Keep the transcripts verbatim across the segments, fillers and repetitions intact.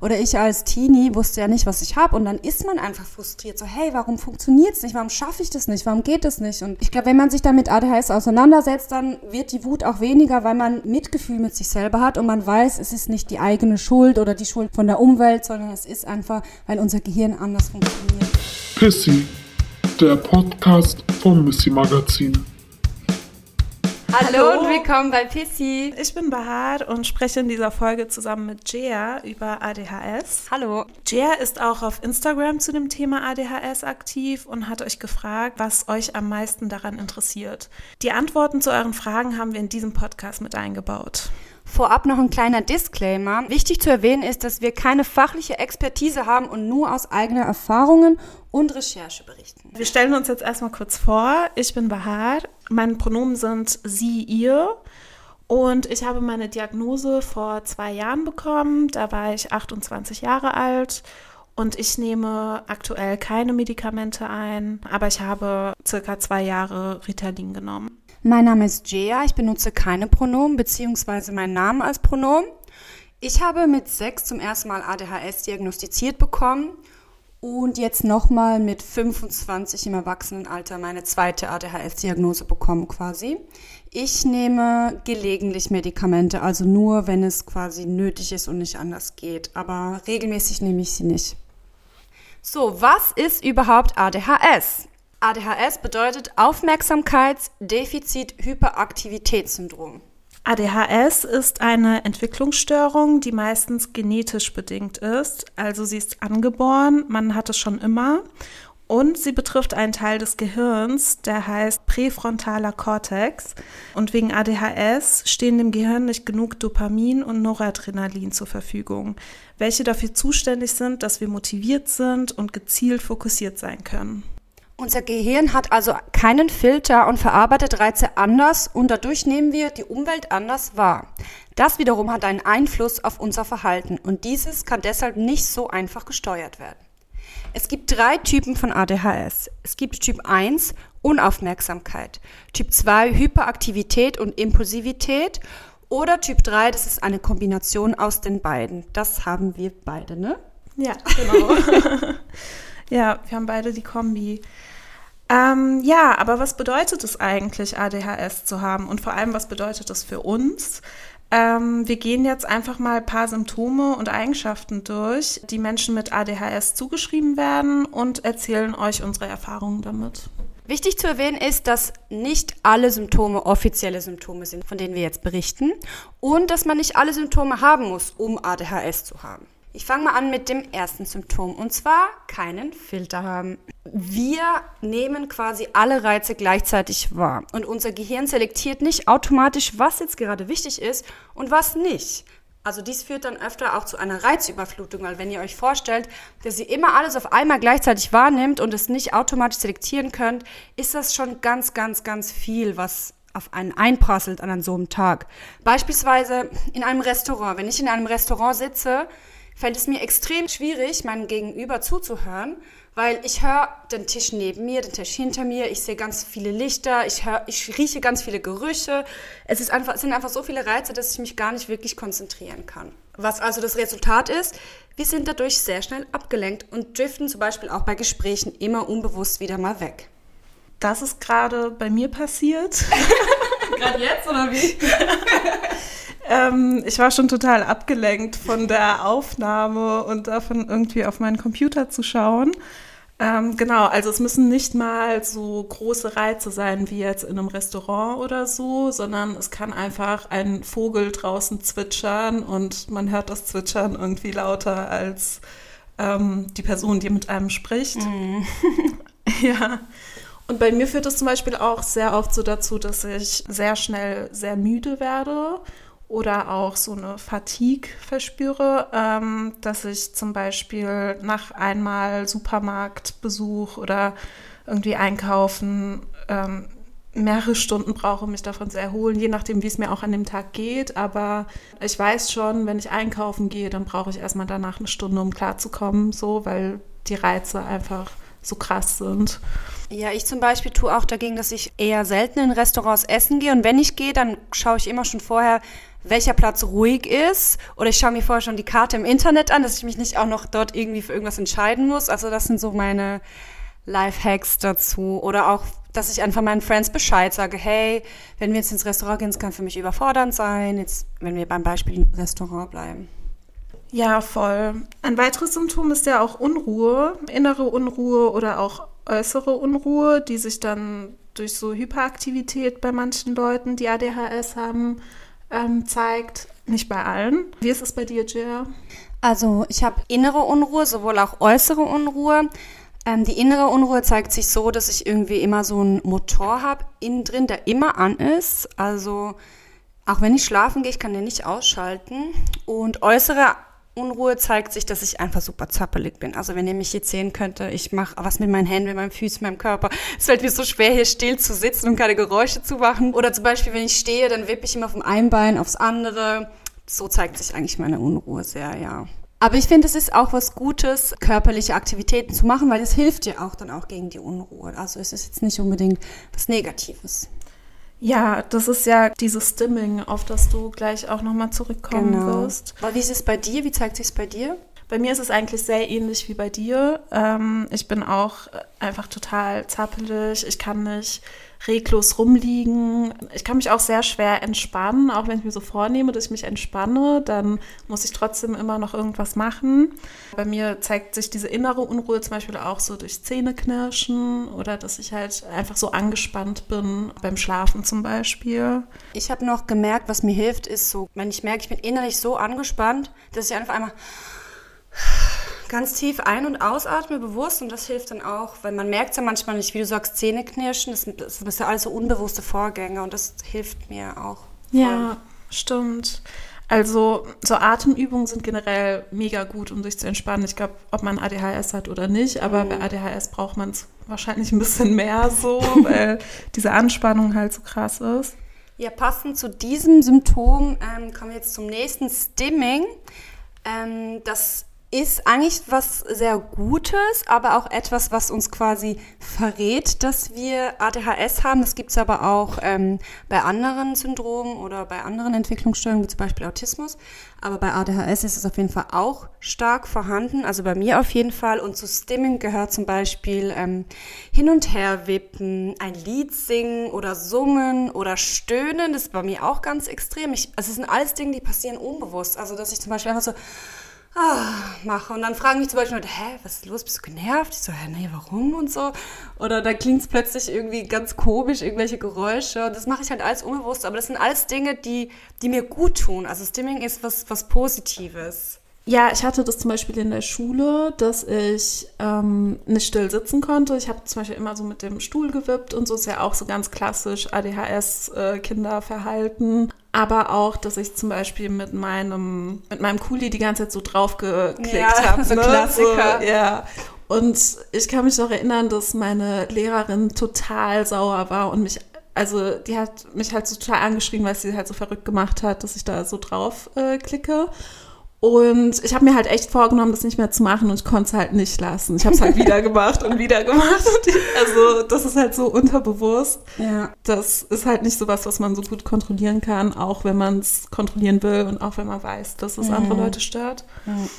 Oder ich als Teenie wusste ja nicht, was ich habe. Und dann ist man einfach frustriert. So, hey, warum funktioniert es nicht? Warum schaffe ich das nicht? Warum geht es nicht? Und ich glaube, wenn man sich dann mit A D H S auseinandersetzt, dann wird die Wut auch weniger, weil man Mitgefühl mit sich selber hat und man weiß, es ist nicht die eigene Schuld oder die Schuld von der Umwelt, sondern es ist einfach, weil unser Gehirn anders funktioniert. Pissy, der Podcast vom Missy Magazin. Hallo, Hallo und willkommen bei Pissy. Ich bin Bahar und spreche in dieser Folge zusammen mit Jia über A D H S. Hallo. Jia ist auch auf Instagram zu dem Thema A D H S aktiv und hat euch gefragt, was euch am meisten daran interessiert. Die Antworten zu euren Fragen haben wir in diesem Podcast mit eingebaut. Vorab noch ein kleiner Disclaimer. Wichtig zu erwähnen ist, dass wir keine fachliche Expertise haben und nur aus eigener Erfahrungen und Recherche berichten. Wir stellen uns jetzt erstmal kurz vor. Ich bin Bahar, meine Pronomen sind sie, ihr und ich habe meine Diagnose vor zwei Jahren bekommen. Da war ich achtundzwanzig Jahre alt und ich nehme aktuell keine Medikamente ein, aber ich habe circa zwei Jahre Ritalin genommen. Mein Name ist Jia, ich benutze keine Pronomen bzw. meinen Namen als Pronomen. Ich habe mit sechs zum ersten Mal A D H S diagnostiziert bekommen und jetzt nochmal mit fünfundzwanzig im Erwachsenenalter meine zweite A D H S-Diagnose bekommen quasi. Ich nehme gelegentlich Medikamente, also nur, wenn es quasi nötig ist und nicht anders geht, aber regelmäßig nehme ich sie nicht. So, was ist überhaupt A D H S? A D H S bedeutet Aufmerksamkeitsdefizit-Hyperaktivitätssyndrom. A D H S ist eine Entwicklungsstörung, die meistens genetisch bedingt ist. Also sie ist angeboren, man hat es schon immer. Und sie betrifft einen Teil des Gehirns, der heißt präfrontaler Kortex. Und wegen A D H S stehen dem Gehirn nicht genug Dopamin und Noradrenalin zur Verfügung, welche dafür zuständig sind, dass wir motiviert sind und gezielt fokussiert sein können. Unser Gehirn hat also keinen Filter und verarbeitet Reize anders und dadurch nehmen wir die Umwelt anders wahr. Das wiederum hat einen Einfluss auf unser Verhalten und dieses kann deshalb nicht so einfach gesteuert werden. Es gibt drei Typen von A D H S. Es gibt Typ eins, Unaufmerksamkeit, Typ zwei, Hyperaktivität und Impulsivität oder Typ drei, das ist eine Kombination aus den beiden. Das haben wir beide, ne? Ja, genau. Ja, wir haben beide die Kombi. Ähm, ja, aber was bedeutet es eigentlich, A D H S zu haben? Und vor allem, was bedeutet es für uns? Ähm, wir gehen jetzt einfach mal ein paar Symptome und Eigenschaften durch, die Menschen mit A D H S zugeschrieben werden und erzählen euch unsere Erfahrungen damit. Wichtig zu erwähnen ist, dass nicht alle Symptome offizielle Symptome sind, von denen wir jetzt berichten, und dass man nicht alle Symptome haben muss, um A D H S zu haben. Ich fange mal an mit dem ersten Symptom und zwar keinen Filter haben. Wir nehmen quasi alle Reize gleichzeitig wahr und unser Gehirn selektiert nicht automatisch, was jetzt gerade wichtig ist und was nicht. Also dies führt dann öfter auch zu einer Reizüberflutung, weil wenn ihr euch vorstellt, dass ihr immer alles auf einmal gleichzeitig wahrnimmt und es nicht automatisch selektieren könnt, ist das schon ganz, ganz, ganz viel, was auf einen einprasselt an so einem Tag. Beispielsweise in einem Restaurant. Wenn ich in einem Restaurant sitze, fällt es mir extrem schwierig, meinem Gegenüber zuzuhören, weil ich höre den Tisch neben mir, den Tisch hinter mir, ich sehe ganz viele Lichter, ich höre, ich rieche ganz viele Gerüche. Es ist einfach, es sind einfach so viele Reize, dass ich mich gar nicht wirklich konzentrieren kann. Was also das Resultat ist, wir sind dadurch sehr schnell abgelenkt und driften zum Beispiel auch bei Gesprächen immer unbewusst wieder mal weg. Das ist gerade bei mir passiert. Gerade jetzt oder wie? Ähm, ich war schon total abgelenkt von der Aufnahme und davon, irgendwie auf meinen Computer zu schauen. Ähm, genau, also es müssen nicht mal so große Reize sein wie jetzt in einem Restaurant oder so, sondern es kann einfach ein Vogel draußen zwitschern und man hört das Zwitschern irgendwie lauter als ähm, die Person, die mit einem spricht. Mm. Ja. Und bei mir führt das zum Beispiel auch sehr oft so dazu, dass ich sehr schnell sehr müde werde oder auch so eine Fatigue verspüre, ähm, dass ich zum Beispiel nach einmal Supermarktbesuch oder irgendwie einkaufen ähm, mehrere Stunden brauche, mich davon zu erholen, je nachdem, wie es mir auch an dem Tag geht. Aber ich weiß schon, wenn ich einkaufen gehe, dann brauche ich erstmal danach eine Stunde, um klarzukommen, so, weil die Reize einfach so krass sind. Ja, ich zum Beispiel tue auch dagegen, dass ich eher selten in Restaurants essen gehe und wenn ich gehe, dann schaue ich immer schon vorher, welcher Platz ruhig ist, oder ich schaue mir vorher schon die Karte im Internet an, dass ich mich nicht auch noch dort irgendwie für irgendwas entscheiden muss. Also das sind so meine Lifehacks dazu. Oder auch, dass ich einfach meinen Friends Bescheid sage, hey, wenn wir jetzt ins Restaurant gehen, das kann für mich überfordernd sein, jetzt, wenn wir beim Beispiel im Restaurant bleiben. Ja, voll. Ein weiteres Symptom ist ja auch Unruhe, innere Unruhe oder auch äußere Unruhe, die sich dann durch so Hyperaktivität bei manchen Leuten, die A D H S haben, ähm, zeigt. Nicht bei allen. Wie ist es bei dir, Gia? Also ich habe innere Unruhe, sowohl auch äußere Unruhe. Ähm, die innere Unruhe zeigt sich so, dass ich irgendwie immer so einen Motor habe innen drin, der immer an ist. Also auch wenn ich schlafen gehe, ich kann den nicht ausschalten. Und äußere Unruhe zeigt sich, dass ich einfach super zappelig bin. Also wenn ihr mich jetzt sehen könnte, ich mache was mit meinen Händen, mit meinen Füßen, meinem Körper. Es fällt mir so schwer, hier still zu sitzen und keine Geräusche zu machen. Oder zum Beispiel, wenn ich stehe, dann wippe ich immer vom einen Bein aufs andere. So zeigt sich eigentlich meine Unruhe sehr, ja. Aber ich finde, es ist auch was Gutes, körperliche Aktivitäten zu machen, weil das hilft dir auch dann auch gegen die Unruhe. Also es ist jetzt nicht unbedingt was Negatives. Ja, das ist ja dieses Stimming, auf das du gleich auch nochmal zurückkommen genau. wirst. Aber wie ist es bei dir? Wie zeigt sich es bei dir? Bei mir ist es eigentlich sehr ähnlich wie bei dir. Ähm, ich bin auch einfach total zappelig. Ich kann nicht reglos rumliegen. Ich kann mich auch sehr schwer entspannen. Auch wenn ich mir so vornehme, dass ich mich entspanne, dann muss ich trotzdem immer noch irgendwas machen. Bei mir zeigt sich diese innere Unruhe zum Beispiel auch so durch Zähneknirschen oder dass ich halt einfach so angespannt bin beim Schlafen zum Beispiel. Ich habe noch gemerkt, was mir hilft, ist so, wenn ich merke, ich bin innerlich so angespannt, dass ich einfach einmal ganz tief ein- und ausatme, bewusst, und das hilft dann auch, weil man merkt es ja manchmal nicht, wie du sagst, Zähneknirschen, das sind, das sind ja alles so unbewusste Vorgänge und das hilft mir auch. Voll. Ja, stimmt. Also so Atemübungen sind generell mega gut, um sich zu entspannen. Ich glaube, ob man A D H S hat oder nicht, aber mhm. bei A D H S braucht man es wahrscheinlich ein bisschen mehr so, weil diese Anspannung halt so krass ist. Ja, passend zu diesem Symptom ähm, kommen wir jetzt zum nächsten, Stimming. Ähm, das ist eigentlich was sehr Gutes, aber auch etwas, was uns quasi verrät, dass wir A D H S haben. Das gibt es aber auch ähm, bei anderen Syndromen oder bei anderen Entwicklungsstörungen, wie zum Beispiel Autismus. Aber bei A D H S ist es auf jeden Fall auch stark vorhanden, also bei mir auf jeden Fall. Und zu Stimming gehört zum Beispiel ähm, hin und her wippen, ein Lied singen oder summen oder stöhnen. Das ist bei mir auch ganz extrem. Ich, also es sind alles Dinge, die passieren unbewusst. Also dass ich zum Beispiel einfach so Oh, mache. Und dann fragen mich zum Beispiel Leute, hä, was ist los, bist du genervt? Ich so, hä, nee, warum und so. Oder da klingt es plötzlich irgendwie ganz komisch, irgendwelche Geräusche. Und das mache ich halt alles unbewusst. Aber das sind alles Dinge, die, die mir gut tun. Also Stimming ist was, was Positives. Ja, ich hatte das zum Beispiel in der Schule, dass ich ähm, nicht still sitzen konnte. Ich habe zum Beispiel immer so mit dem Stuhl gewippt und so, ist ja auch so ganz klassisch A D H S-Kinderverhalten. Aber auch, dass ich zum Beispiel mit meinem mit meinem Kuli die ganze Zeit so drauf geklickt ja, habe. So ne? Klassiker. So, ja. Und ich kann mich noch erinnern, dass meine Lehrerin total sauer war und mich Also die hat mich halt so total angeschrien, weil sie halt so verrückt gemacht hat, dass ich da so drauf äh, klicke. Und ich habe mir halt echt vorgenommen, das nicht mehr zu machen, und ich konnte es halt nicht lassen. Ich habe es halt wieder gemacht und wieder gemacht. Also das ist halt so unterbewusst. Ja. Das ist halt nicht so was, was man so gut kontrollieren kann, auch wenn man es kontrollieren will und auch wenn man weiß, dass es mhm. andere Leute stört. Mhm.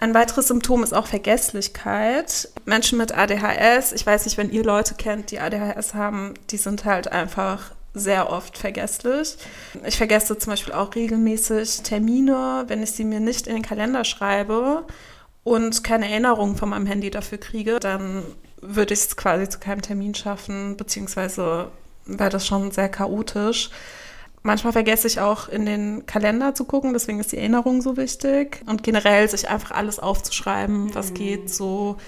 Ein weiteres Symptom ist auch Vergesslichkeit. Menschen mit A D H S, ich weiß nicht, wenn ihr Leute kennt, die A D H S haben, die sind halt einfach sehr oft vergesslich. Ich vergesse zum Beispiel auch regelmäßig Termine, wenn ich sie mir nicht in den Kalender schreibe und keine Erinnerung von meinem Handy dafür kriege, dann würde ich es quasi zu keinem Termin schaffen, beziehungsweise wäre das schon sehr chaotisch. Manchmal vergesse ich auch, in den Kalender zu gucken, deswegen ist die Erinnerung so wichtig. Und generell sich einfach alles aufzuschreiben, was mhm. geht, so.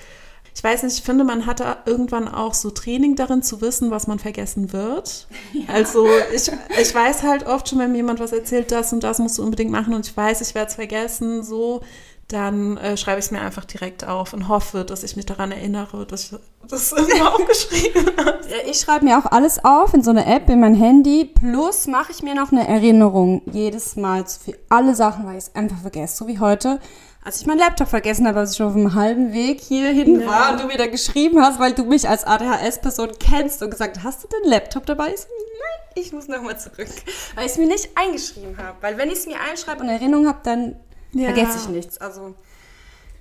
Ich weiß nicht, ich finde, man hatte irgendwann auch so Training darin zu wissen, was man vergessen wird. Ja. Also ich, ich weiß halt oft schon, wenn mir jemand was erzählt, das und das musst du unbedingt machen und ich weiß, ich werde es vergessen, so, dann äh, schreibe ich es mir einfach direkt auf und hoffe, dass ich mich daran erinnere, dass ich das immer aufgeschrieben habe. Ich schreibe mir auch alles auf in so eine App, in mein Handy, plus mache ich mir noch eine Erinnerung jedes Mal für alle Sachen, weil ich es einfach vergesse, so wie heute. Als ich meinen Laptop vergessen habe, als ich schon auf dem halben Weg hierhin ja. war und du mir da geschrieben hast, weil du mich als A D H S-Person kennst und gesagt hast, hast du den Laptop dabei? Ich so, nein, ich muss nochmal zurück, weil ich es mir nicht eingeschrieben habe. Weil wenn ich es mir einschreibe und Erinnerung habe, dann ja. vergesse ich nichts. Also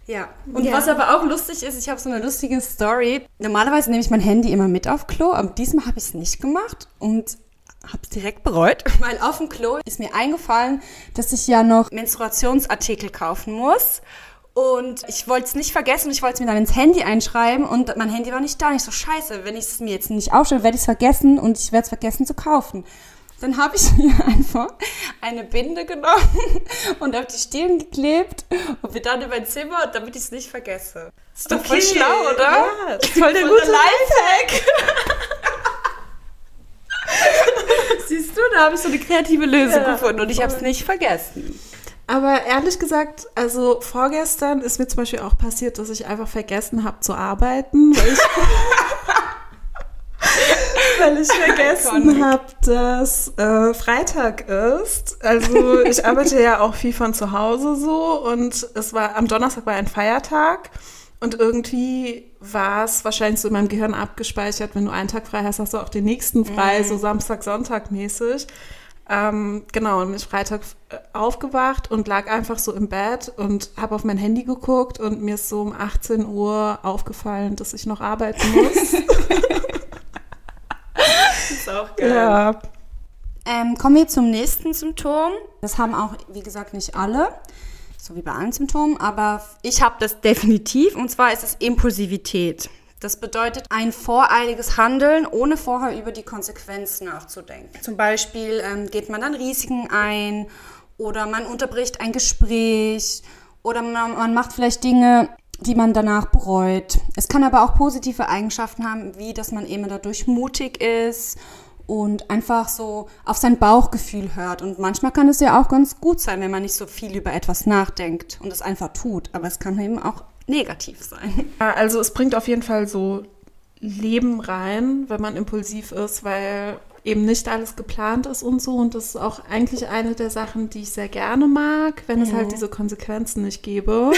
ja. Und ja. was aber auch lustig ist, ich habe so eine lustige Story. Normalerweise nehme ich mein Handy immer mit auf Klo, aber diesmal habe ich es nicht gemacht und hab's direkt bereut, weil auf dem Klo ist mir eingefallen, dass ich ja noch Menstruationsartikel kaufen muss und ich wollte es nicht vergessen, ich wollte es mir dann ins Handy einschreiben und mein Handy war nicht da. Ich so, scheiße, wenn ich es mir jetzt nicht aufschreibe, werde ich es vergessen und ich werde es vergessen zu kaufen. Dann habe ich mir einfach eine Binde genommen und auf die Stirn geklebt und bin dann in mein Zimmer, damit ich es nicht vergesse. Ist doch okay. voll schlau, oder? Ja, das ist voll der gute Lifehack. Siehst du, da habe ich so eine kreative Lösung ja, gefunden und ich habe es nicht vergessen. Aber ehrlich gesagt, also vorgestern ist mir zum Beispiel auch passiert, dass ich einfach vergessen habe zu arbeiten, weil ich, weil ich vergessen habe, dass äh, Freitag ist. Also ich arbeite ja auch viel von zu Hause so und es war am Donnerstag war ein Feiertag. Und irgendwie war es wahrscheinlich so in meinem Gehirn abgespeichert, wenn du einen Tag frei hast, hast du auch den nächsten frei, mhm. so Samstag, Sonntag mäßig. Ähm, genau, und bin ich Freitag aufgewacht und lag einfach so im Bett und habe auf mein Handy geguckt und mir ist so um achtzehn Uhr aufgefallen, dass ich noch arbeiten muss. Das ist auch geil. Ja. Ähm, kommen wir zum nächsten Symptom. Das haben auch, wie gesagt, nicht alle. So wie bei allen Symptomen, aber ich habe das definitiv und zwar ist es Impulsivität. Das bedeutet ein voreiliges Handeln, ohne vorher über die Konsequenzen nachzudenken. Zum Beispiel ähm, geht man dann Risiken ein oder man unterbricht ein Gespräch oder man, man macht vielleicht Dinge, die man danach bereut. Es kann aber auch positive Eigenschaften haben, wie dass man eben dadurch mutig ist und einfach so auf sein Bauchgefühl hört. Und manchmal kann es ja auch ganz gut sein, wenn man nicht so viel über etwas nachdenkt und es einfach tut. Aber es kann eben auch negativ sein. Also es bringt auf jeden Fall so Leben rein, wenn man impulsiv ist, weil eben nicht alles geplant ist und so. Und das ist auch eigentlich eine der Sachen, die ich sehr gerne mag, wenn ja. es halt diese Konsequenzen nicht gäbe.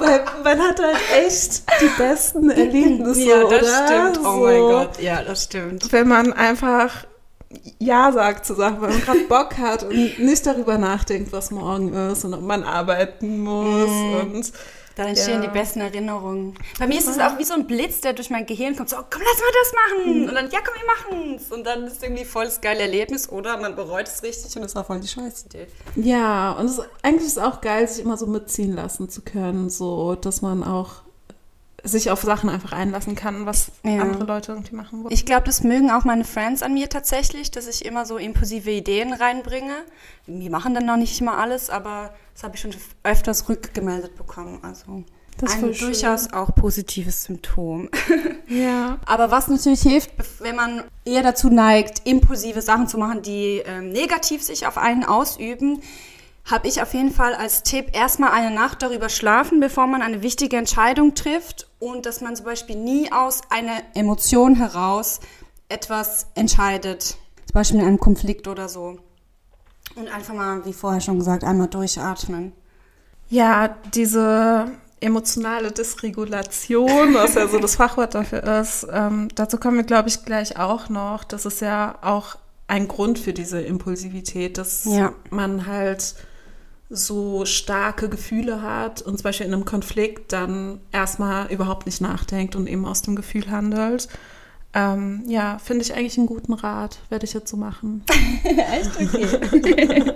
Weil man hat halt echt die besten Erlebnisse, ja, das oder? Stimmt. Oh so, mein Gott, ja, das stimmt. Wenn man einfach Ja sagt zu Sachen, weil man gerade Bock hat und nicht darüber nachdenkt, was morgen ist und ob man arbeiten muss. Mhm. Und dann entstehen ja. die besten Erinnerungen. Bei mir ist es auch wie so ein Blitz, der durch mein Gehirn kommt. So, oh, komm, lass mal das machen. Und dann, ja, komm, wir machen's. Und dann ist irgendwie voll das geile Erlebnis. Oder man bereut es richtig und das war voll die Scheißidee. Ja, und es, eigentlich ist es auch geil, sich immer so mitziehen lassen zu können. So, dass man auch sich auf Sachen einfach einlassen kann, was ja. andere Leute irgendwie machen wollen. Ich glaube, das mögen auch meine Friends an mir tatsächlich, dass ich immer so impulsive Ideen reinbringe. Wir machen dann noch nicht immer alles, aber das habe ich schon öfters rückgemeldet bekommen. Also das ein durchaus schön. Auch positives Symptom. Ja. Aber was natürlich hilft, wenn man eher dazu neigt, impulsive Sachen zu machen, die ähm, negativ sich auf einen ausüben, habe ich auf jeden Fall als Tipp, erstmal eine Nacht darüber schlafen, bevor man eine wichtige Entscheidung trifft und dass man zum Beispiel nie aus einer Emotion heraus etwas entscheidet, zum Beispiel in einem Konflikt oder so. Und einfach mal, wie vorher schon gesagt, einmal durchatmen. Ja, diese emotionale Dysregulation, was ja so das Fachwort dafür ist, ähm, dazu kommen wir, glaube ich, gleich auch noch. Das ist ja auch ein Grund für diese Impulsivität, dass ja. man halt so starke Gefühle hat und zum Beispiel in einem Konflikt dann erstmal überhaupt nicht nachdenkt und eben aus dem Gefühl handelt. Ähm, ja, finde ich eigentlich einen guten Rat, werde ich jetzt so machen. Echt? Okay.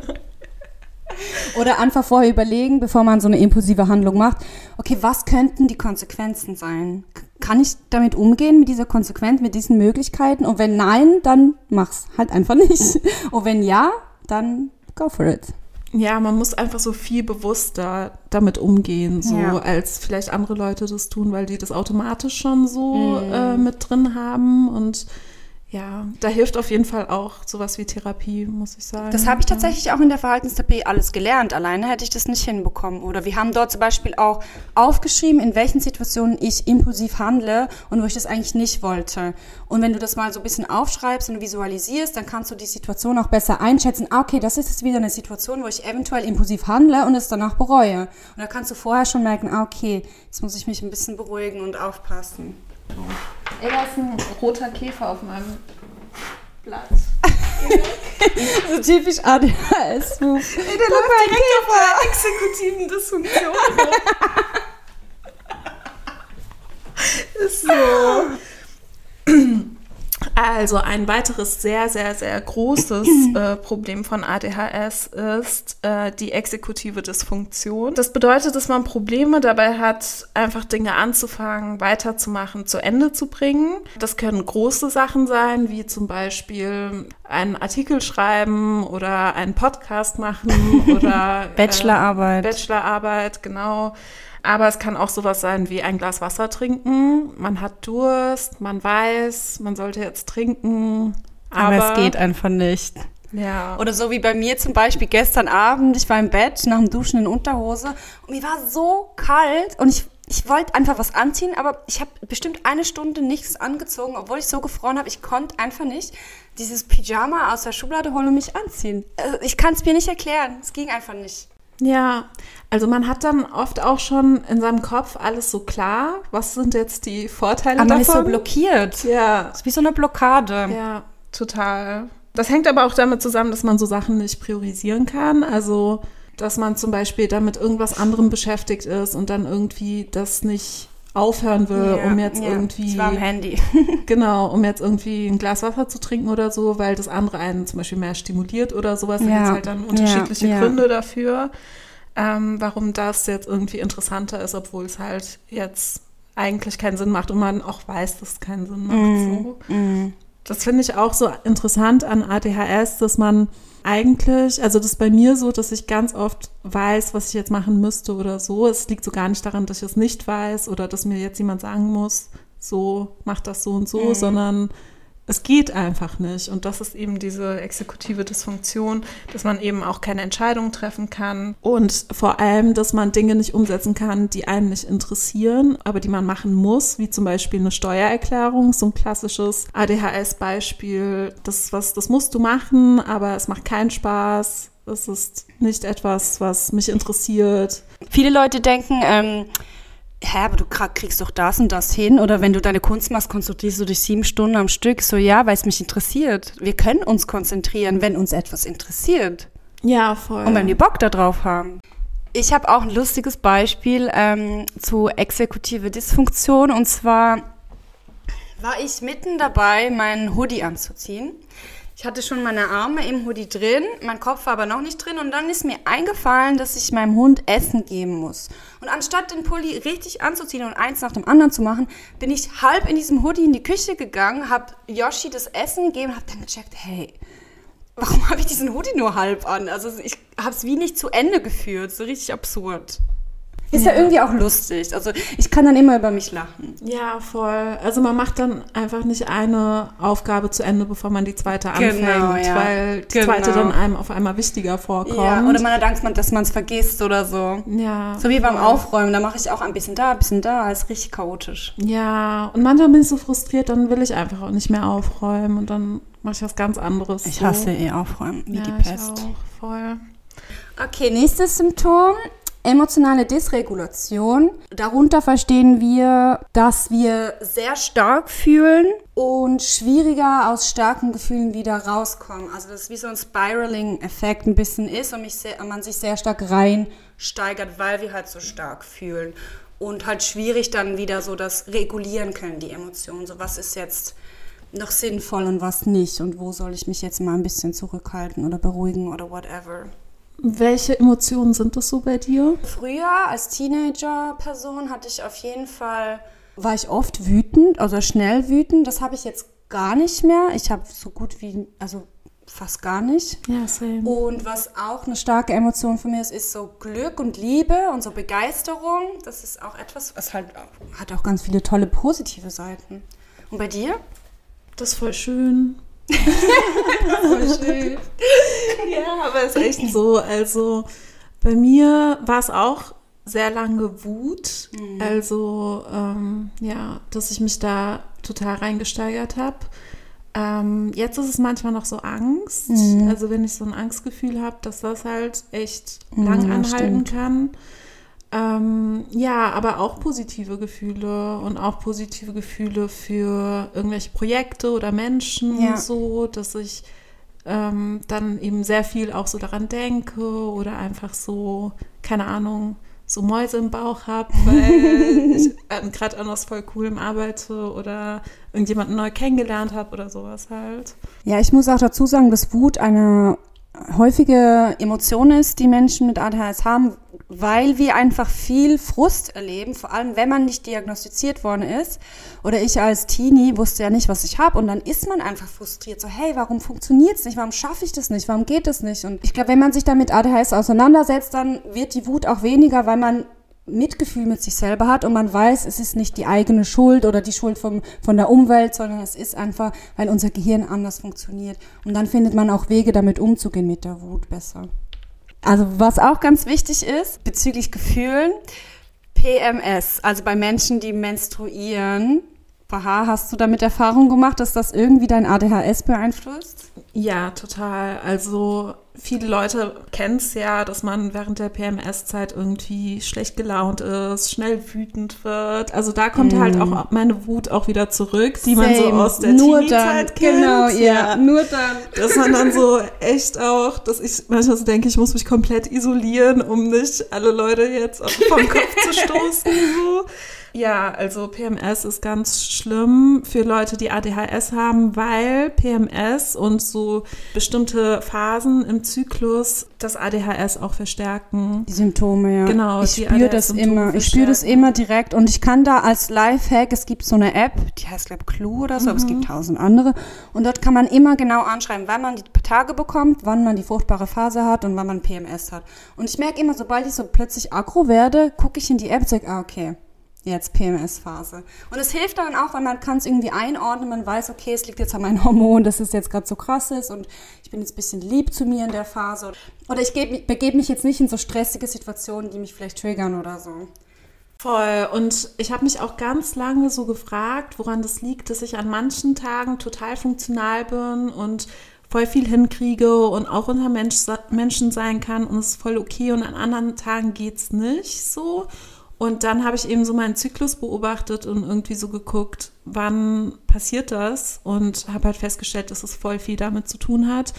Oder einfach vorher überlegen, bevor man so eine impulsive Handlung macht, okay, was könnten die Konsequenzen sein? Kann ich damit umgehen, mit dieser Konsequenz, mit diesen Möglichkeiten? Und wenn nein, dann mach's halt einfach nicht. Und wenn ja, dann go for it. Ja, man muss einfach so viel bewusster damit umgehen, so ja. als vielleicht andere Leute das tun, weil die das automatisch schon so mm. äh, mit drin haben. Und Ja, da hilft auf jeden Fall auch sowas wie Therapie, muss ich sagen. Das habe ich tatsächlich auch in der Verhaltenstherapie alles gelernt. Alleine hätte ich das nicht hinbekommen. Oder wir haben dort zum Beispiel auch aufgeschrieben, in welchen Situationen ich impulsiv handle und wo ich das eigentlich nicht wollte. Und wenn du das mal so ein bisschen aufschreibst und visualisierst, dann kannst du die Situation auch besser einschätzen. Ah, okay, das ist jetzt wieder eine Situation, wo ich eventuell impulsiv handle und es danach bereue. Und da kannst du vorher schon merken, ah, okay, jetzt muss ich mich ein bisschen beruhigen und aufpassen. Ey, da ist ein roter Käfer auf meinem Platz. So typisch A D H S. Ey, der läuft direkt auf der exekutiven Dysfunktion. So. Also ein weiteres sehr, sehr, sehr großes äh, Problem von A D H S ist äh, die exekutive Dysfunktion. Das bedeutet, dass man Probleme dabei hat, einfach Dinge anzufangen, weiterzumachen, zu Ende zu bringen. Das können große Sachen sein, wie zum Beispiel einen Artikel schreiben oder einen Podcast machen oder Bachelorarbeit. Äh, Bachelorarbeit, genau. Aber es kann auch sowas sein wie ein Glas Wasser trinken. Man hat Durst, man weiß, man sollte jetzt trinken. Aber, aber es geht einfach nicht. Ja. Oder so wie bei mir zum Beispiel gestern Abend. Ich war im Bett, nach dem Duschen in Unterhose. Und mir war so kalt und ich, ich wollte einfach was anziehen. Aber ich habe bestimmt eine Stunde nichts angezogen, obwohl ich so gefroren habe. Ich konnte einfach nicht dieses Pyjama aus der Schublade holen und mich anziehen. Also ich kann es mir nicht erklären. Es ging einfach nicht. Ja, also man hat dann oft auch schon in seinem Kopf alles so klar. Was sind jetzt die Vorteile davon? Aber man davon? Ist so blockiert. Ja. Das ist wie so eine Blockade. Ja, total. Das hängt aber auch damit zusammen, dass man so Sachen nicht priorisieren kann. Also, dass man zum Beispiel damit irgendwas anderem beschäftigt ist und dann irgendwie das nicht aufhören will, ja, um jetzt ja. irgendwie... Das war am Handy. Genau, um jetzt irgendwie ein Glas Wasser zu trinken oder so, weil das andere einen zum Beispiel mehr stimuliert oder sowas. Ja. Da gibt es halt dann unterschiedliche ja, ja. Gründe dafür, ähm, warum das jetzt irgendwie interessanter ist, obwohl es halt jetzt eigentlich keinen Sinn macht und man auch weiß, dass es keinen Sinn macht. Mm, so. Mm. Das finde ich auch so interessant an A D H S, dass man eigentlich, also das ist bei mir so, dass ich ganz oft weiß, was ich jetzt machen müsste oder so. Es liegt so gar nicht daran, dass ich es nicht weiß oder dass mir jetzt jemand sagen muss, so, mach das so und so, mhm. sondern es geht einfach nicht. Und das ist eben diese exekutive Dysfunktion, dass man eben auch keine Entscheidung treffen kann und vor allem, dass man Dinge nicht umsetzen kann, die einen nicht interessieren, aber die man machen muss, wie zum Beispiel eine Steuererklärung, so ein klassisches A D H S-Beispiel. Das, was, das musst du machen, aber es macht keinen Spaß. Es ist nicht etwas, was mich interessiert. Viele Leute denken, ähm, hä, aber du kriegst doch das und das hin. Oder wenn du deine Kunst machst, konzentrierst du dich sieben Stunden am Stück. So, ja, weil es mich interessiert. Wir können uns konzentrieren, wenn uns etwas interessiert. Ja, voll. Und wenn wir Bock da drauf haben. Ich habe auch ein lustiges Beispiel ähm, zu exekutiver Dysfunktion. Und zwar war ich mitten dabei, meinen Hoodie anzuziehen. Ich hatte schon meine Arme im Hoodie drin, mein Kopf war aber noch nicht drin und dann ist mir eingefallen, dass ich meinem Hund Essen geben muss. Und anstatt den Pulli richtig anzuziehen und eins nach dem anderen zu machen, bin ich halb in diesem Hoodie in die Küche gegangen, habe Yoshi das Essen gegeben und habe dann gecheckt, hey, warum habe ich diesen Hoodie nur halb an? Also ich habe es wie nicht zu Ende geführt, so richtig absurd. Ist ja. ja irgendwie auch lustig. Also ich kann dann immer über mich lachen. Ja, voll. Also man macht dann einfach nicht eine Aufgabe zu Ende, bevor man die zweite anfängt, genau, ja. weil die genau. zweite dann einem auf einmal wichtiger vorkommt. Ja, oder man hat Angst, dass man es vergisst oder so. Ja. So wie voll. Beim Aufräumen, da mache ich auch ein bisschen da, ein bisschen da. Das ist richtig chaotisch. Ja, und manchmal bin ich so frustriert, dann will ich einfach auch nicht mehr aufräumen und dann mache ich was ganz anderes. Ich so. hasse eh Aufräumen, wie ja, die Pest. Ich auch, voll. Okay, nächstes Symptom. Emotionale Dysregulation. Darunter verstehen wir, dass wir sehr stark fühlen und schwieriger aus starken Gefühlen wieder rauskommen. Also das ist wie so ein Spiraling-Effekt ein bisschen ist und mich sehr, man sich sehr stark reinsteigert, weil wir halt so stark fühlen. Und halt schwierig dann wieder so das regulieren können, die Emotionen. So was ist jetzt noch sinnvoll und was nicht und wo soll ich mich jetzt mal ein bisschen zurückhalten oder beruhigen oder whatever. Welche Emotionen sind das so bei dir? Früher als Teenager-Person hatte ich auf jeden Fall, war ich oft wütend, also schnell wütend. Das habe ich jetzt gar nicht mehr. Ich habe so gut wie, also fast gar nicht. Ja, same. Und was auch eine starke Emotion von mir ist, ist so Glück und Liebe und so Begeisterung. Das ist auch etwas, was halt hat auch ganz viele tolle positive Seiten. Und bei dir? Das ist voll schön. Voll schön. Ja, aber es ist echt so. Also bei mir war es auch sehr lange Wut. Mhm. Also ähm, ja, dass ich mich da total reingesteigert habe. Ähm, jetzt ist es manchmal noch so Angst. Mhm. Also wenn ich so ein Angstgefühl habe, dass das halt echt mhm, lang anhalten stimmt. kann. Ähm, ja, aber auch positive Gefühle und auch positive Gefühle für irgendwelche Projekte oder Menschen ja. und so, dass ich ähm, dann eben sehr viel auch so daran denke oder einfach so, keine Ahnung, so Mäuse im Bauch habe, weil ich ähm, gerade an was voll Coolem arbeite oder irgendjemanden neu kennengelernt habe oder sowas halt. Ja, ich muss auch dazu sagen, dass Wut eine häufige Emotion ist, die Menschen mit A D H S haben, weil wir einfach viel Frust erleben, vor allem wenn man nicht diagnostiziert worden ist. Oder ich als Teenie wusste ja nicht, was ich habe und dann ist man einfach frustriert. So, hey, warum funktioniert es nicht? Warum schaffe ich das nicht? Warum geht das nicht? Und ich glaube, wenn man sich dann mit A D H S auseinandersetzt, dann wird die Wut auch weniger, weil man Mitgefühl mit sich selber hat und man weiß, es ist nicht die eigene Schuld oder die Schuld vom, von der Umwelt, sondern es ist einfach, weil unser Gehirn anders funktioniert. Und dann findet man auch Wege, damit umzugehen mit der Wut besser. Also was auch ganz wichtig ist, bezüglich Gefühlen, P M S, also bei Menschen, die menstruieren. Bahar, hast du damit Erfahrung gemacht, dass das irgendwie dein A D H S beeinflusst? Ja, total. Also viele Leute kennen es ja, dass man während der P M S-Zeit irgendwie schlecht gelaunt ist, schnell wütend wird. Also da kommt mm. halt auch meine Wut auch wieder zurück, die Same. Man so aus der nur Teenie-Zeit kennt. Genau, ja. ja, nur dann. Dass man dann so echt auch, dass ich manchmal so denke, ich muss mich komplett isolieren, um nicht alle Leute jetzt vom Kopf zu stoßen. So. Ja, also P M S ist ganz schlimm für Leute, die A D H S haben, weil P M S und so bestimmte Phasen im Zyklus das A D H S auch verstärken. Die Symptome, ja. Genau, ich spüre das immer. Ich spüre das immer direkt und ich kann da als Lifehack, es gibt so eine App, die heißt, glaube ich, Clou oder so, mhm. aber es gibt tausend andere und dort kann man immer genau anschreiben, wann man die Tage bekommt, wann man die fruchtbare Phase hat und wann man P M S hat. Und ich merke immer, sobald ich so plötzlich aggro werde, gucke ich in die App und sage, ah, okay. Jetzt P M S-Phase. Und es hilft dann auch, weil man kann es irgendwie einordnen, man weiß, okay, es liegt jetzt an meinem Hormon, dass es jetzt gerade so krass ist und ich bin jetzt ein bisschen lieb zu mir in der Phase. Oder ich begebe mich jetzt nicht in so stressige Situationen, die mich vielleicht triggern oder so. Voll. Und ich habe mich auch ganz lange so gefragt, woran das liegt, dass ich an manchen Tagen total funktional bin und voll viel hinkriege und auch unter Mensch, Menschen sein kann und es ist voll okay und an anderen Tagen geht's nicht so. Und dann habe ich eben so meinen Zyklus beobachtet und irgendwie so geguckt, wann passiert das? Und habe halt festgestellt, dass es voll viel damit zu tun hat.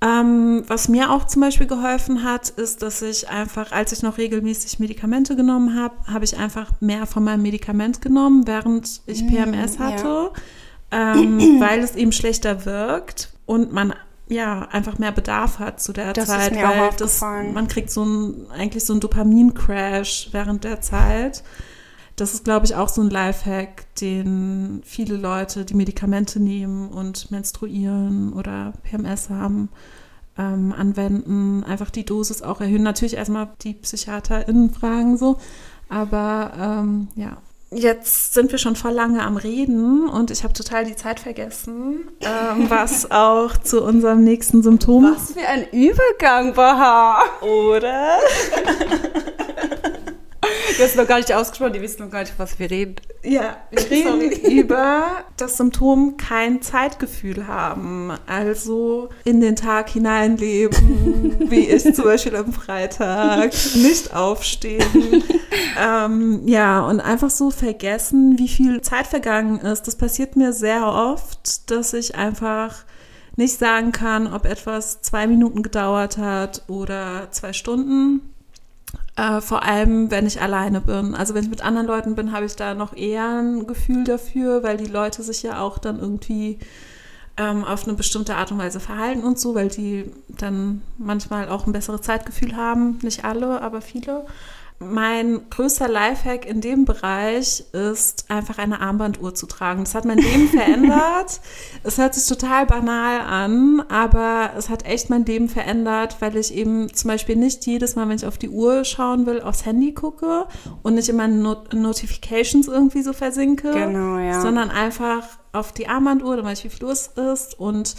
Ähm, was mir auch zum Beispiel geholfen hat, ist, dass ich einfach, als ich noch regelmäßig Medikamente genommen habe, habe ich einfach mehr von meinem Medikament genommen, während ich P M S hatte, ja. ähm, weil es eben schlechter wirkt und man ja, einfach mehr Bedarf hat zu der das Zeit, ist mir weil auch das, man kriegt so ein, eigentlich so einen Dopamin-Crash während der Zeit. Das ist, glaube ich, auch so ein Lifehack, den viele Leute, die Medikamente nehmen und menstruieren oder P M S haben, ähm, anwenden. Einfach die Dosis auch erhöhen. Natürlich erstmal die PsychiaterInnen fragen so, aber ähm, ja. Jetzt sind wir schon voll lange am Reden und ich habe total die Zeit vergessen, ähm, was auch zu unserem nächsten Symptom... Was für ein Übergang, Bahar! Oder? Du hast noch gar nicht ausgesprochen, die wissen noch gar nicht, was wir reden. Ja, wir reden über das Symptom kein Zeitgefühl haben, also in den Tag hineinleben, wie ich zum Beispiel am Freitag, nicht aufstehen. ähm, ja, und einfach so vergessen, wie viel Zeit vergangen ist. Das passiert mir sehr oft, dass ich einfach nicht sagen kann, ob etwas zwei Minuten gedauert hat oder zwei Stunden. Äh, vor allem, wenn ich alleine bin. Also wenn ich mit anderen Leuten bin, habe ich da noch eher ein Gefühl dafür, weil die Leute sich ja auch dann irgendwie ähm, auf eine bestimmte Art und Weise verhalten und so, weil die dann manchmal auch ein besseres Zeitgefühl haben. Nicht alle, aber viele. Mein größter Lifehack in dem Bereich ist, einfach eine Armbanduhr zu tragen. Das hat mein Leben verändert. Es hört sich total banal an, aber es hat echt mein Leben verändert, weil ich eben zum Beispiel nicht jedes Mal, wenn ich auf die Uhr schauen will, aufs Handy gucke und nicht in meine Not- Notifications irgendwie so versinke, genau, ja. sondern einfach auf die Armbanduhr, dann weiß ich, wie viel Uhr es ist. Und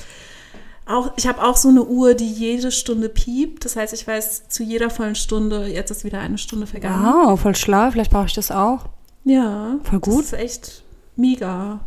auch, ich habe auch so eine Uhr, die jede Stunde piept. Das heißt, ich weiß zu jeder vollen Stunde, jetzt ist wieder eine Stunde vergangen. Wow, voll schlau. Vielleicht brauche ich das auch. Ja. Voll gut. Das ist echt mega.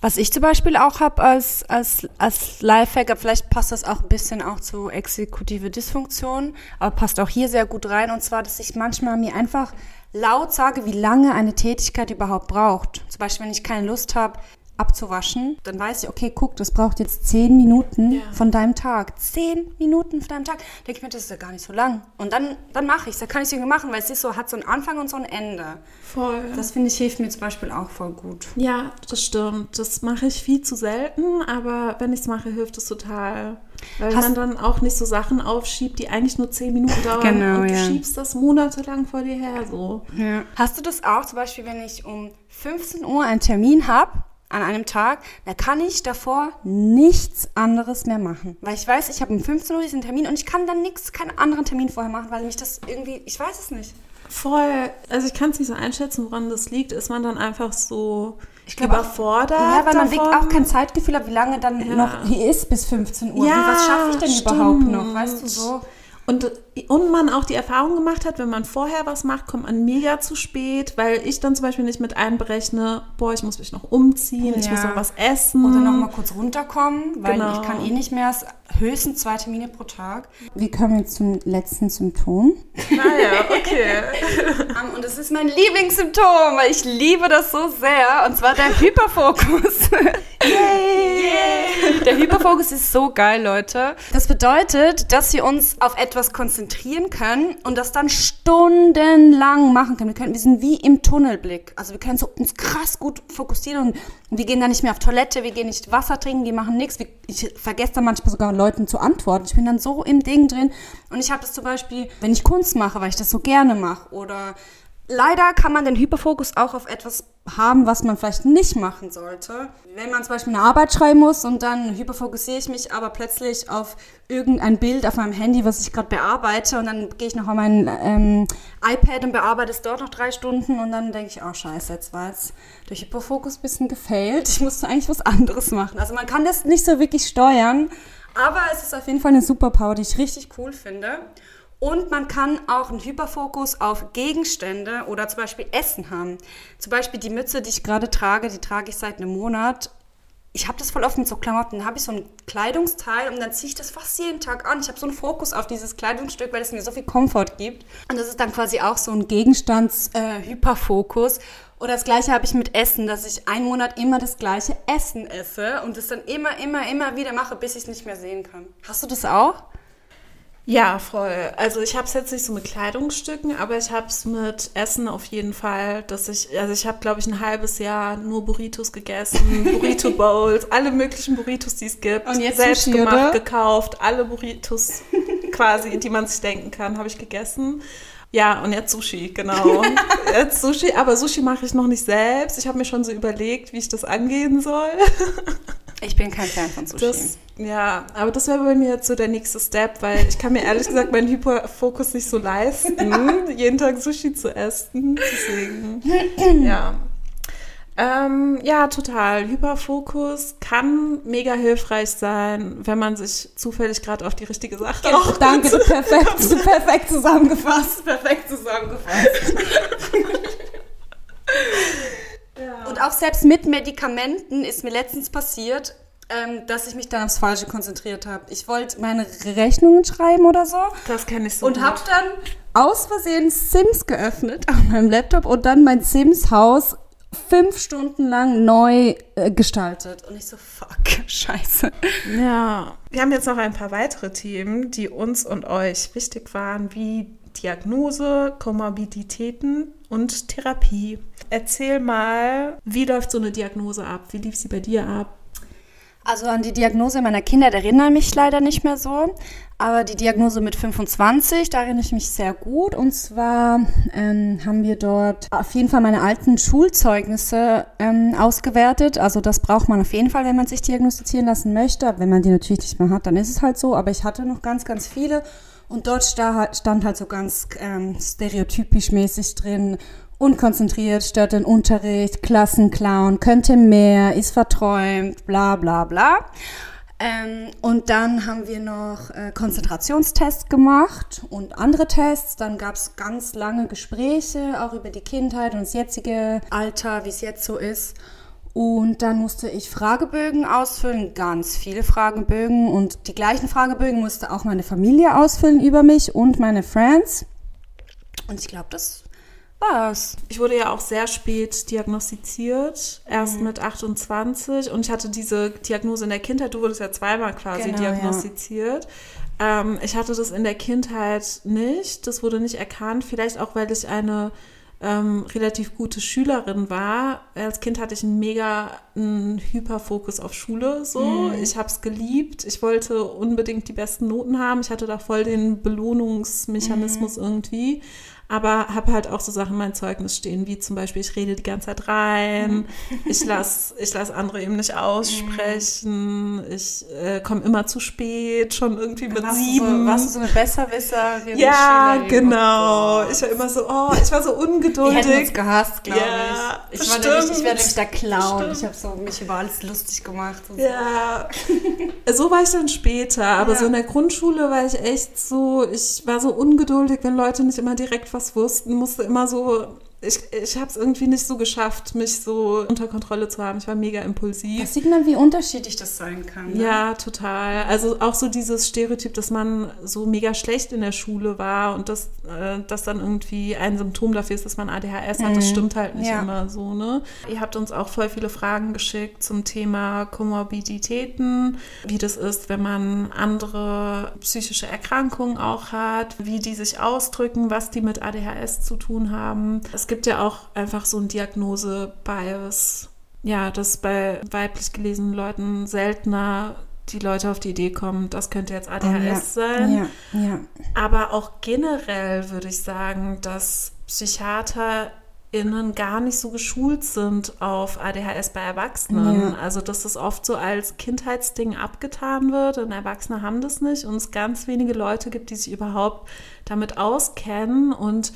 Was ich zum Beispiel auch habe als, als, als Lifehack, vielleicht passt das auch ein bisschen auch zu exekutive Dysfunktion, aber passt auch hier sehr gut rein, und zwar, dass ich manchmal mir einfach laut sage, wie lange eine Tätigkeit überhaupt braucht. Zum Beispiel, wenn ich keine Lust habe, abzuwaschen, dann weiß ich, okay, guck, das braucht jetzt zehn Minuten ja. von deinem Tag. Zehn Minuten von deinem Tag. Denke ich mir, das ist ja gar nicht so lang. Und dann, dann mache ich es, dann kann ich es irgendwie machen, weil es ist so, hat so einen Anfang und so ein Ende. Voll. Das, finde ich, hilft mir zum Beispiel auch voll gut. Ja, das stimmt. Das mache ich viel zu selten, aber wenn ich es mache, hilft es total. Weil Hast man dann auch nicht so Sachen aufschiebt, die eigentlich nur zehn Minuten dauern. Genau, und du ja. schiebst das monatelang vor dir her. So. Ja. Hast du das auch, zum Beispiel, wenn ich um fünfzehn Uhr einen Termin habe, an einem Tag, da kann ich davor nichts anderes mehr machen. Weil ich weiß, ich habe um fünfzehn Uhr diesen Termin und ich kann dann nichts, keinen anderen Termin vorher machen, weil mich das irgendwie, ich weiß es nicht. Voll, also ich kann es nicht so einschätzen, woran das liegt, ist man dann einfach so ich glaub, überfordert. Ja, weil davon. Man wirklich auch kein Zeitgefühl hat, wie lange dann ja. noch hier ist bis fünfzehn Uhr. Ja, wie, was schaffe ich denn stimmt. überhaupt noch, weißt du so. Und, und man auch die Erfahrung gemacht hat, wenn man vorher was macht, kommt man mega zu spät, weil ich dann zum Beispiel nicht mit einberechne, boah, ich muss mich noch umziehen, ja. ich muss noch was essen. Oder noch mal kurz runterkommen, weil genau. ich kann eh nicht mehr, höchstens zwei Termine pro Tag. Wir kommen jetzt zum letzten Symptom. Naja, okay. um, und es ist mein Lieblingssymptom, weil ich liebe das so sehr, und zwar der Hyperfokus. Yay! Yeah. Der Hyperfokus ist so geil, Leute. Das bedeutet, dass wir uns auf etwas konzentrieren können und das dann stundenlang machen können. Wir, können. wir sind wie im Tunnelblick. Also wir können so uns krass gut fokussieren und wir gehen dann nicht mehr auf Toilette, wir gehen nicht Wasser trinken, wir machen nichts. Ich vergesse dann manchmal sogar Leuten zu antworten. Ich bin dann so im Ding drin. Und ich habe das zum Beispiel, wenn ich Kunst mache, weil ich das so gerne mache. Oder leider kann man den Hyperfokus auch auf etwas haben, was man vielleicht nicht machen sollte. Wenn man zum Beispiel eine Arbeit schreiben muss und dann hyperfokussiere ich mich aber plötzlich auf irgendein Bild auf meinem Handy, was ich gerade bearbeite, und dann gehe ich noch auf mein ähm, iPad und bearbeite es dort noch drei Stunden und dann denke ich, oh scheiße, jetzt war es durch Hyperfokus ein bisschen gefailt. Ich musste eigentlich was anderes machen. Also man kann das nicht so wirklich steuern, aber es ist auf jeden Fall eine Superpower, die ich richtig cool finde. Und man kann auch einen Hyperfokus auf Gegenstände oder zum Beispiel Essen haben. Zum Beispiel die Mütze, die ich gerade trage, die trage ich seit einem Monat. Ich habe das voll oft mit so Klamotten. Dann habe ich so ein Kleidungsteil und dann ziehe ich das fast jeden Tag an. Ich habe so einen Fokus auf dieses Kleidungsstück, weil es mir so viel Komfort gibt. Und das ist dann quasi auch so ein Gegenstands-Hyperfokus. Äh, Oder das Gleiche habe ich mit Essen, dass ich einen Monat immer das gleiche Essen esse und das dann immer, immer, immer wieder mache, bis ich es nicht mehr sehen kann. Hast du das auch? Ja, voll. Also ich habe es jetzt nicht so mit Kleidungsstücken, aber ich habe es mit Essen auf jeden Fall, dass ich, also ich habe, glaube ich, ein halbes Jahr nur Burritos gegessen, Burrito Bowls, alle möglichen Burritos, die es gibt, und jetzt selbst Sushi, gemacht, oder? Gekauft, alle Burritos quasi, die man sich denken kann, habe ich gegessen. Ja, und jetzt Sushi, genau. Jetzt Sushi, aber Sushi mache ich noch nicht selbst. Ich habe mir schon so überlegt, wie ich das angehen soll. Ich bin kein Fan von Sushi. Das, ja, aber das wäre bei mir jetzt so der nächste Step, weil ich kann mir ehrlich gesagt meinen Hyperfokus nicht so leisten, jeden Tag Sushi zu essen. Deswegen, ja. Ähm, ja, total. Hyperfokus kann mega hilfreich sein, wenn man sich zufällig gerade auf die richtige Sache genau, auch danke, du perfekt, du perfekt zusammengefasst. Perfekt zusammengefasst. Ja. Und auch selbst mit Medikamenten ist mir letztens passiert, ähm, dass ich mich dann aufs Falsche konzentriert habe. Ich wollte meine Rechnungen schreiben oder so. Das kenne ich so. Und habe dann aus Versehen Sims geöffnet auf meinem Laptop und dann mein Sims-Haus fünf Stunden lang neu äh, gestaltet. Und ich so, fuck, scheiße. Ja. Wir haben jetzt noch ein paar weitere Themen, die uns und euch wichtig waren, wie Diagnose, Komorbiditäten und Therapie. Erzähl mal, wie läuft so eine Diagnose ab? Wie lief sie bei dir ab? Also an die Diagnose meiner Kinder erinnere ich mich leider nicht mehr so, aber die Diagnose mit fünfundzwanzig, da erinnere ich mich sehr gut. Und zwar ähm, haben wir dort auf jeden Fall meine alten Schulzeugnisse ähm, ausgewertet. Also das braucht man auf jeden Fall, wenn man sich diagnostizieren lassen möchte. Wenn man die natürlich nicht mehr hat, dann ist es halt so. Aber ich hatte noch ganz, ganz viele. Und dort stand halt so ganz ähm, stereotypisch mäßig drin, unkonzentriert, stört den Unterricht, Klassenclown, könnte mehr, ist verträumt, bla bla bla. Ähm, und dann haben wir noch äh, Konzentrationstests gemacht und andere Tests. Dann gab es ganz lange Gespräche, auch über die Kindheit und das jetzige Alter, wie es jetzt so ist. Und dann musste ich Fragebögen ausfüllen, ganz viele Fragebögen. Und die gleichen Fragebögen musste auch meine Familie ausfüllen über mich und meine Friends. Und ich glaube, das war's. Ich wurde ja auch sehr spät diagnostiziert, erst mhm. mit achtundzwanzig. Und ich hatte diese Diagnose in der Kindheit, du wurdest ja zweimal quasi genau, diagnostiziert. Ja. Ähm, ich hatte das in der Kindheit nicht, das wurde nicht erkannt. Vielleicht auch, weil ich eine ähm, relativ gute Schülerin war. Als Kind hatte ich einen mega einen Hyperfokus auf Schule. So. Mhm. Ich habe es geliebt. Ich wollte unbedingt die besten Noten haben. Ich hatte da voll den Belohnungsmechanismus mhm. irgendwie. Aber habe halt auch so Sachen in meinem Zeugnis stehen, wie zum Beispiel, ich rede die ganze Zeit rein, ich lass, ich lass andere eben nicht aussprechen, ich äh, komme immer zu spät, schon irgendwie mit warst sieben. Du so, warst du so eine Besserwisserin? Ja, genau. So. Ich war immer so, oh, ich war so ungeduldig. Die hätten uns gehasst, glaube ja, ich. Ich war nämlich, ich werde nämlich der Clown. Stimmt. Ich habe so mich über alles lustig gemacht. Und ja, so. So war ich dann später. Aber ja. so in der Grundschule war ich echt so, ich war so ungeduldig, wenn Leute nicht immer direkt was wussten, musste immer so, ich, ich habe es irgendwie nicht so geschafft, mich so unter Kontrolle zu haben. Ich war mega impulsiv. Das sieht man, wie unterschiedlich das sein kann. Ne? Ja, total. Also auch so dieses Stereotyp, dass man so mega schlecht in der Schule war und dass äh, das dann irgendwie ein Symptom dafür ist, dass man A D H S hat, mhm. das stimmt halt nicht ja. immer so. Ne? Ihr habt uns auch voll viele Fragen geschickt zum Thema Komorbiditäten, wie das ist, wenn man andere psychische Erkrankungen auch hat, wie die sich ausdrücken, was die mit A D H S zu tun haben. Es Es gibt ja auch einfach so ein Diagnose-Bias, ja, dass bei weiblich gelesenen Leuten seltener die Leute auf die Idee kommen, das könnte jetzt A D H S oh, ja. sein. Ja, ja. Aber auch generell würde ich sagen, dass PsychiaterInnen gar nicht so geschult sind auf A D H S bei Erwachsenen. Ja. Also dass das oft so als Kindheitsding abgetan wird und Erwachsene haben das nicht und es ganz wenige Leute gibt, die sich überhaupt damit auskennen. Und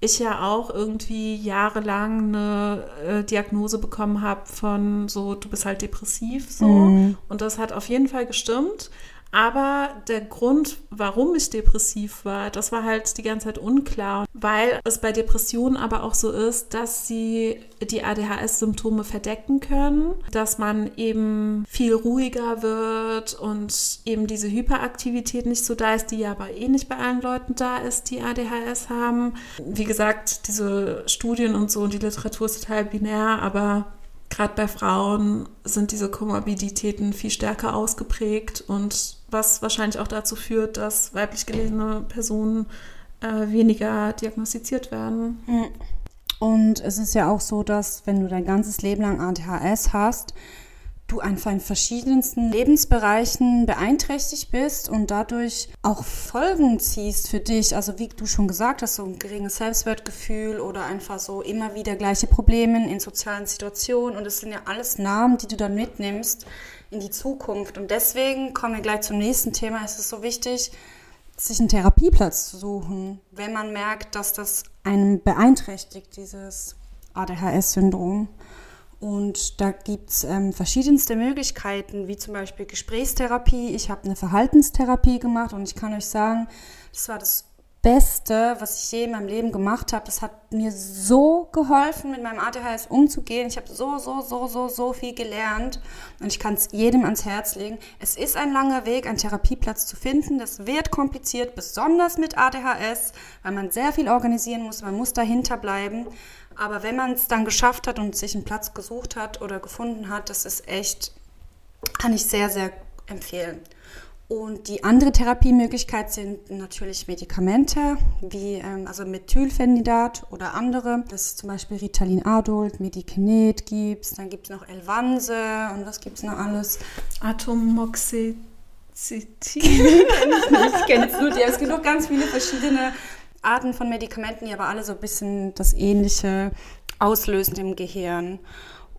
ich ja auch irgendwie jahrelang eine äh, Diagnose bekommen habe von so, du bist halt depressiv, so. Mhm. Und das hat auf jeden Fall gestimmt. Aber der Grund, warum ich depressiv war, das war halt die ganze Zeit unklar. Weil es bei Depressionen aber auch so ist, dass sie die A D H S-Symptome verdecken können, dass man eben viel ruhiger wird und eben diese Hyperaktivität nicht so da ist, die ja aber eh nicht bei allen Leuten da ist, die A D H S haben. Wie gesagt, diese Studien und so und die Literatur ist total binär, aber gerade bei Frauen sind diese Komorbiditäten viel stärker ausgeprägt und was wahrscheinlich auch dazu führt, dass weiblich gelesene Personen äh, weniger diagnostiziert werden. Und es ist ja auch so, dass wenn du dein ganzes Leben lang A D H S hast, du einfach in verschiedensten Lebensbereichen beeinträchtigt bist und dadurch auch Folgen ziehst für dich. Also wie du schon gesagt hast, so ein geringes Selbstwertgefühl oder einfach so immer wieder gleiche Probleme in sozialen Situationen. Und das sind ja alles Namen, die du dann mitnimmst in die Zukunft. Und deswegen kommen wir gleich zum nächsten Thema. Es ist so wichtig, sich einen Therapieplatz zu suchen, wenn man merkt, dass das einen beeinträchtigt, dieses A D H S-Syndrom. Und da gibt es ähm, verschiedenste Möglichkeiten, wie zum Beispiel Gesprächstherapie. Ich habe eine Verhaltenstherapie gemacht und ich kann euch sagen, das war das Beste, was ich je in meinem Leben gemacht habe. Das hat mir so geholfen, mit meinem A D H S umzugehen. Ich habe so, so, so, so, so viel gelernt und ich kann es jedem ans Herz legen. Es ist ein langer Weg, einen Therapieplatz zu finden. Das wird kompliziert, besonders mit A D H S, weil man sehr viel organisieren muss, man muss dahinter bleiben. Aber wenn man es dann geschafft hat und sich einen Platz gesucht hat oder gefunden hat, das ist echt, kann ich sehr, sehr empfehlen. Und die andere Therapiemöglichkeit sind natürlich Medikamente, wie ähm, also Methylphenidat oder andere. Das ist zum Beispiel Ritalin Adult, Medikinet gibt es, dann gibt es noch Elvanse und was gibt es noch alles? Atomoxetin. Ich kenne es nur, die es gibt ganz viele verschiedene Arten von Medikamenten, die aber alle so ein bisschen das Ähnliche auslösen im Gehirn.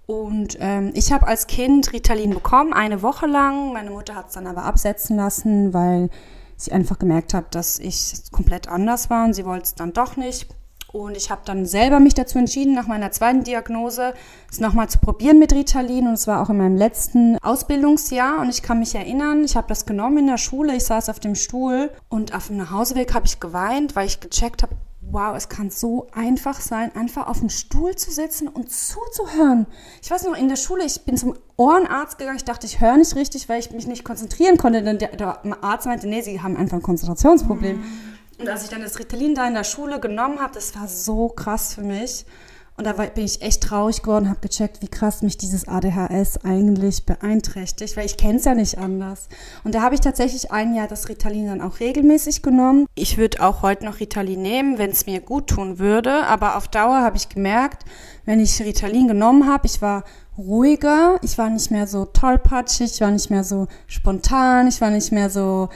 Und ähm, ich habe als Kind Ritalin bekommen, eine Woche lang. Meine Mutter hat es dann aber absetzen lassen, weil sie einfach gemerkt hat, dass ich komplett anders war und sie wollte es dann doch nicht. Und ich habe dann selber mich dazu entschieden, nach meiner zweiten Diagnose es nochmal zu probieren mit Ritalin. Und es war auch in meinem letzten Ausbildungsjahr. Und ich kann mich erinnern, ich habe das genommen in der Schule. Ich saß auf dem Stuhl und auf dem Nachhauseweg habe ich geweint, weil ich gecheckt habe, wow, es kann so einfach sein, einfach auf dem Stuhl zu sitzen und zuzuhören. Ich weiß noch, in der Schule, ich bin zum Ohrenarzt gegangen. Ich dachte, ich höre nicht richtig, weil ich mich nicht konzentrieren konnte. Denn der, der Arzt meinte, nee, sie haben einfach ein Konzentrationsproblem. Mhm. Und als ich dann das Ritalin da in der Schule genommen habe, das war so krass für mich. Und da bin ich echt traurig geworden, habe gecheckt, wie krass mich dieses A D H S eigentlich beeinträchtigt, weil ich kenne es ja nicht anders. Und da habe ich tatsächlich ein Jahr das Ritalin dann auch regelmäßig genommen. Ich würde auch heute noch Ritalin nehmen, wenn es mir gut tun würde. Aber auf Dauer habe ich gemerkt, wenn ich Ritalin genommen habe, ich war ruhiger, ich war nicht mehr so tollpatschig, ich war nicht mehr so spontan, ich war nicht mehr so...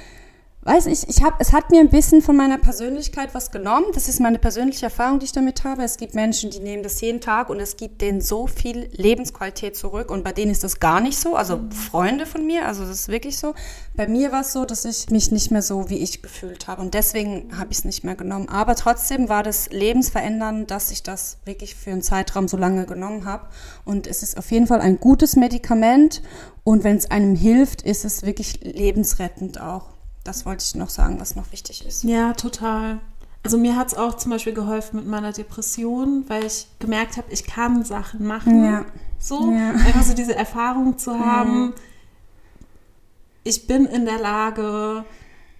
Weiß ich, ich hab, es hat mir ein bisschen von meiner Persönlichkeit was genommen. Das ist meine persönliche Erfahrung, die ich damit habe. Es gibt Menschen, die nehmen das jeden Tag und es gibt denen so viel Lebensqualität zurück. Und bei denen ist das gar nicht so. Also Freunde von mir, also das ist wirklich so. Bei mir war es so, dass ich mich nicht mehr so, wie ich gefühlt habe. Und deswegen habe ich es nicht mehr genommen. Aber trotzdem war das lebensverändernd, dass ich das wirklich für einen Zeitraum so lange genommen habe. Und es ist auf jeden Fall ein gutes Medikament. Und wenn es einem hilft, ist es wirklich lebensrettend auch. Das wollte ich noch sagen, was noch wichtig ist. Ja, total. Also mir hat es auch zum Beispiel geholfen mit meiner Depression, weil ich gemerkt habe, ich kann Sachen machen. Ja. So, ja. Einfach so diese Erfahrung zu haben, ja. Ich bin in der Lage,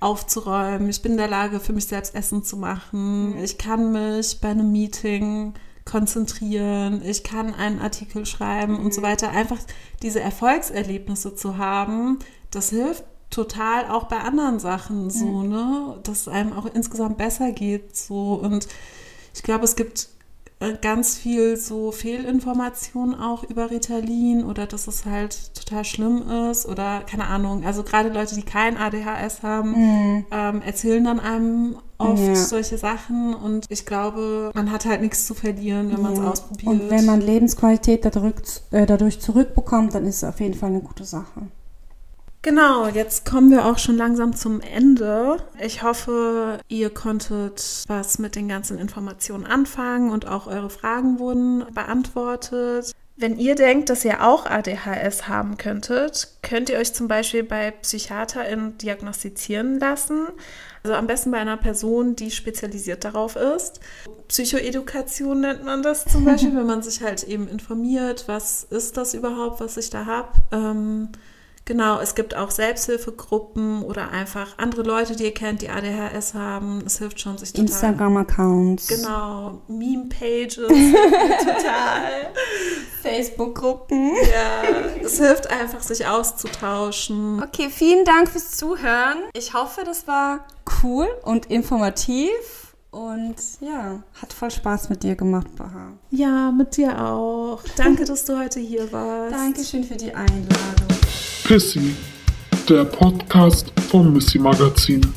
aufzuräumen. Ich bin in der Lage, für mich selbst Essen zu machen. Ich kann mich bei einem Meeting konzentrieren. Ich kann einen Artikel schreiben mhm. und so weiter. Einfach diese Erfolgserlebnisse zu haben, das hilft total auch bei anderen Sachen so, mhm. ne, dass es einem auch insgesamt besser geht so. Und ich glaube, es gibt ganz viel so Fehlinformationen auch über Ritalin oder dass es halt total schlimm ist oder keine Ahnung. Also gerade Leute, die kein A D H S haben, mhm. ähm, erzählen dann einem oft ja. solche Sachen und ich glaube, man hat halt nichts zu verlieren, wenn ja. man es ausprobiert. Und wenn man Lebensqualität dadurch, äh, dadurch zurückbekommt, dann ist es auf jeden Fall eine gute Sache. Genau, jetzt kommen wir auch schon langsam zum Ende. Ich hoffe, ihr konntet was mit den ganzen Informationen anfangen und auch eure Fragen wurden beantwortet. Wenn ihr denkt, dass ihr auch A D H S haben könntet, könnt ihr euch zum Beispiel bei PsychiaterInnen diagnostizieren lassen. Also am besten bei einer Person, die spezialisiert darauf ist. Psychoedukation nennt man das zum Beispiel, wenn man sich halt eben informiert, was ist das überhaupt, was ich da habe. Ähm, Genau, es gibt auch Selbsthilfegruppen oder einfach andere Leute, die ihr kennt, die A D H S haben. Es hilft schon, sich total... Instagram-Accounts. Genau, Meme-Pages, total. Facebook-Gruppen. Ja, es hilft einfach, sich auszutauschen. Okay, vielen Dank fürs Zuhören. Ich hoffe, das war cool und informativ. Und ja, hat voll Spaß mit dir gemacht, Bahar. Ja, mit dir auch. Danke, dass du heute hier warst. Dankeschön für die Einladung. Pissy, der Podcast vom Missy Magazin.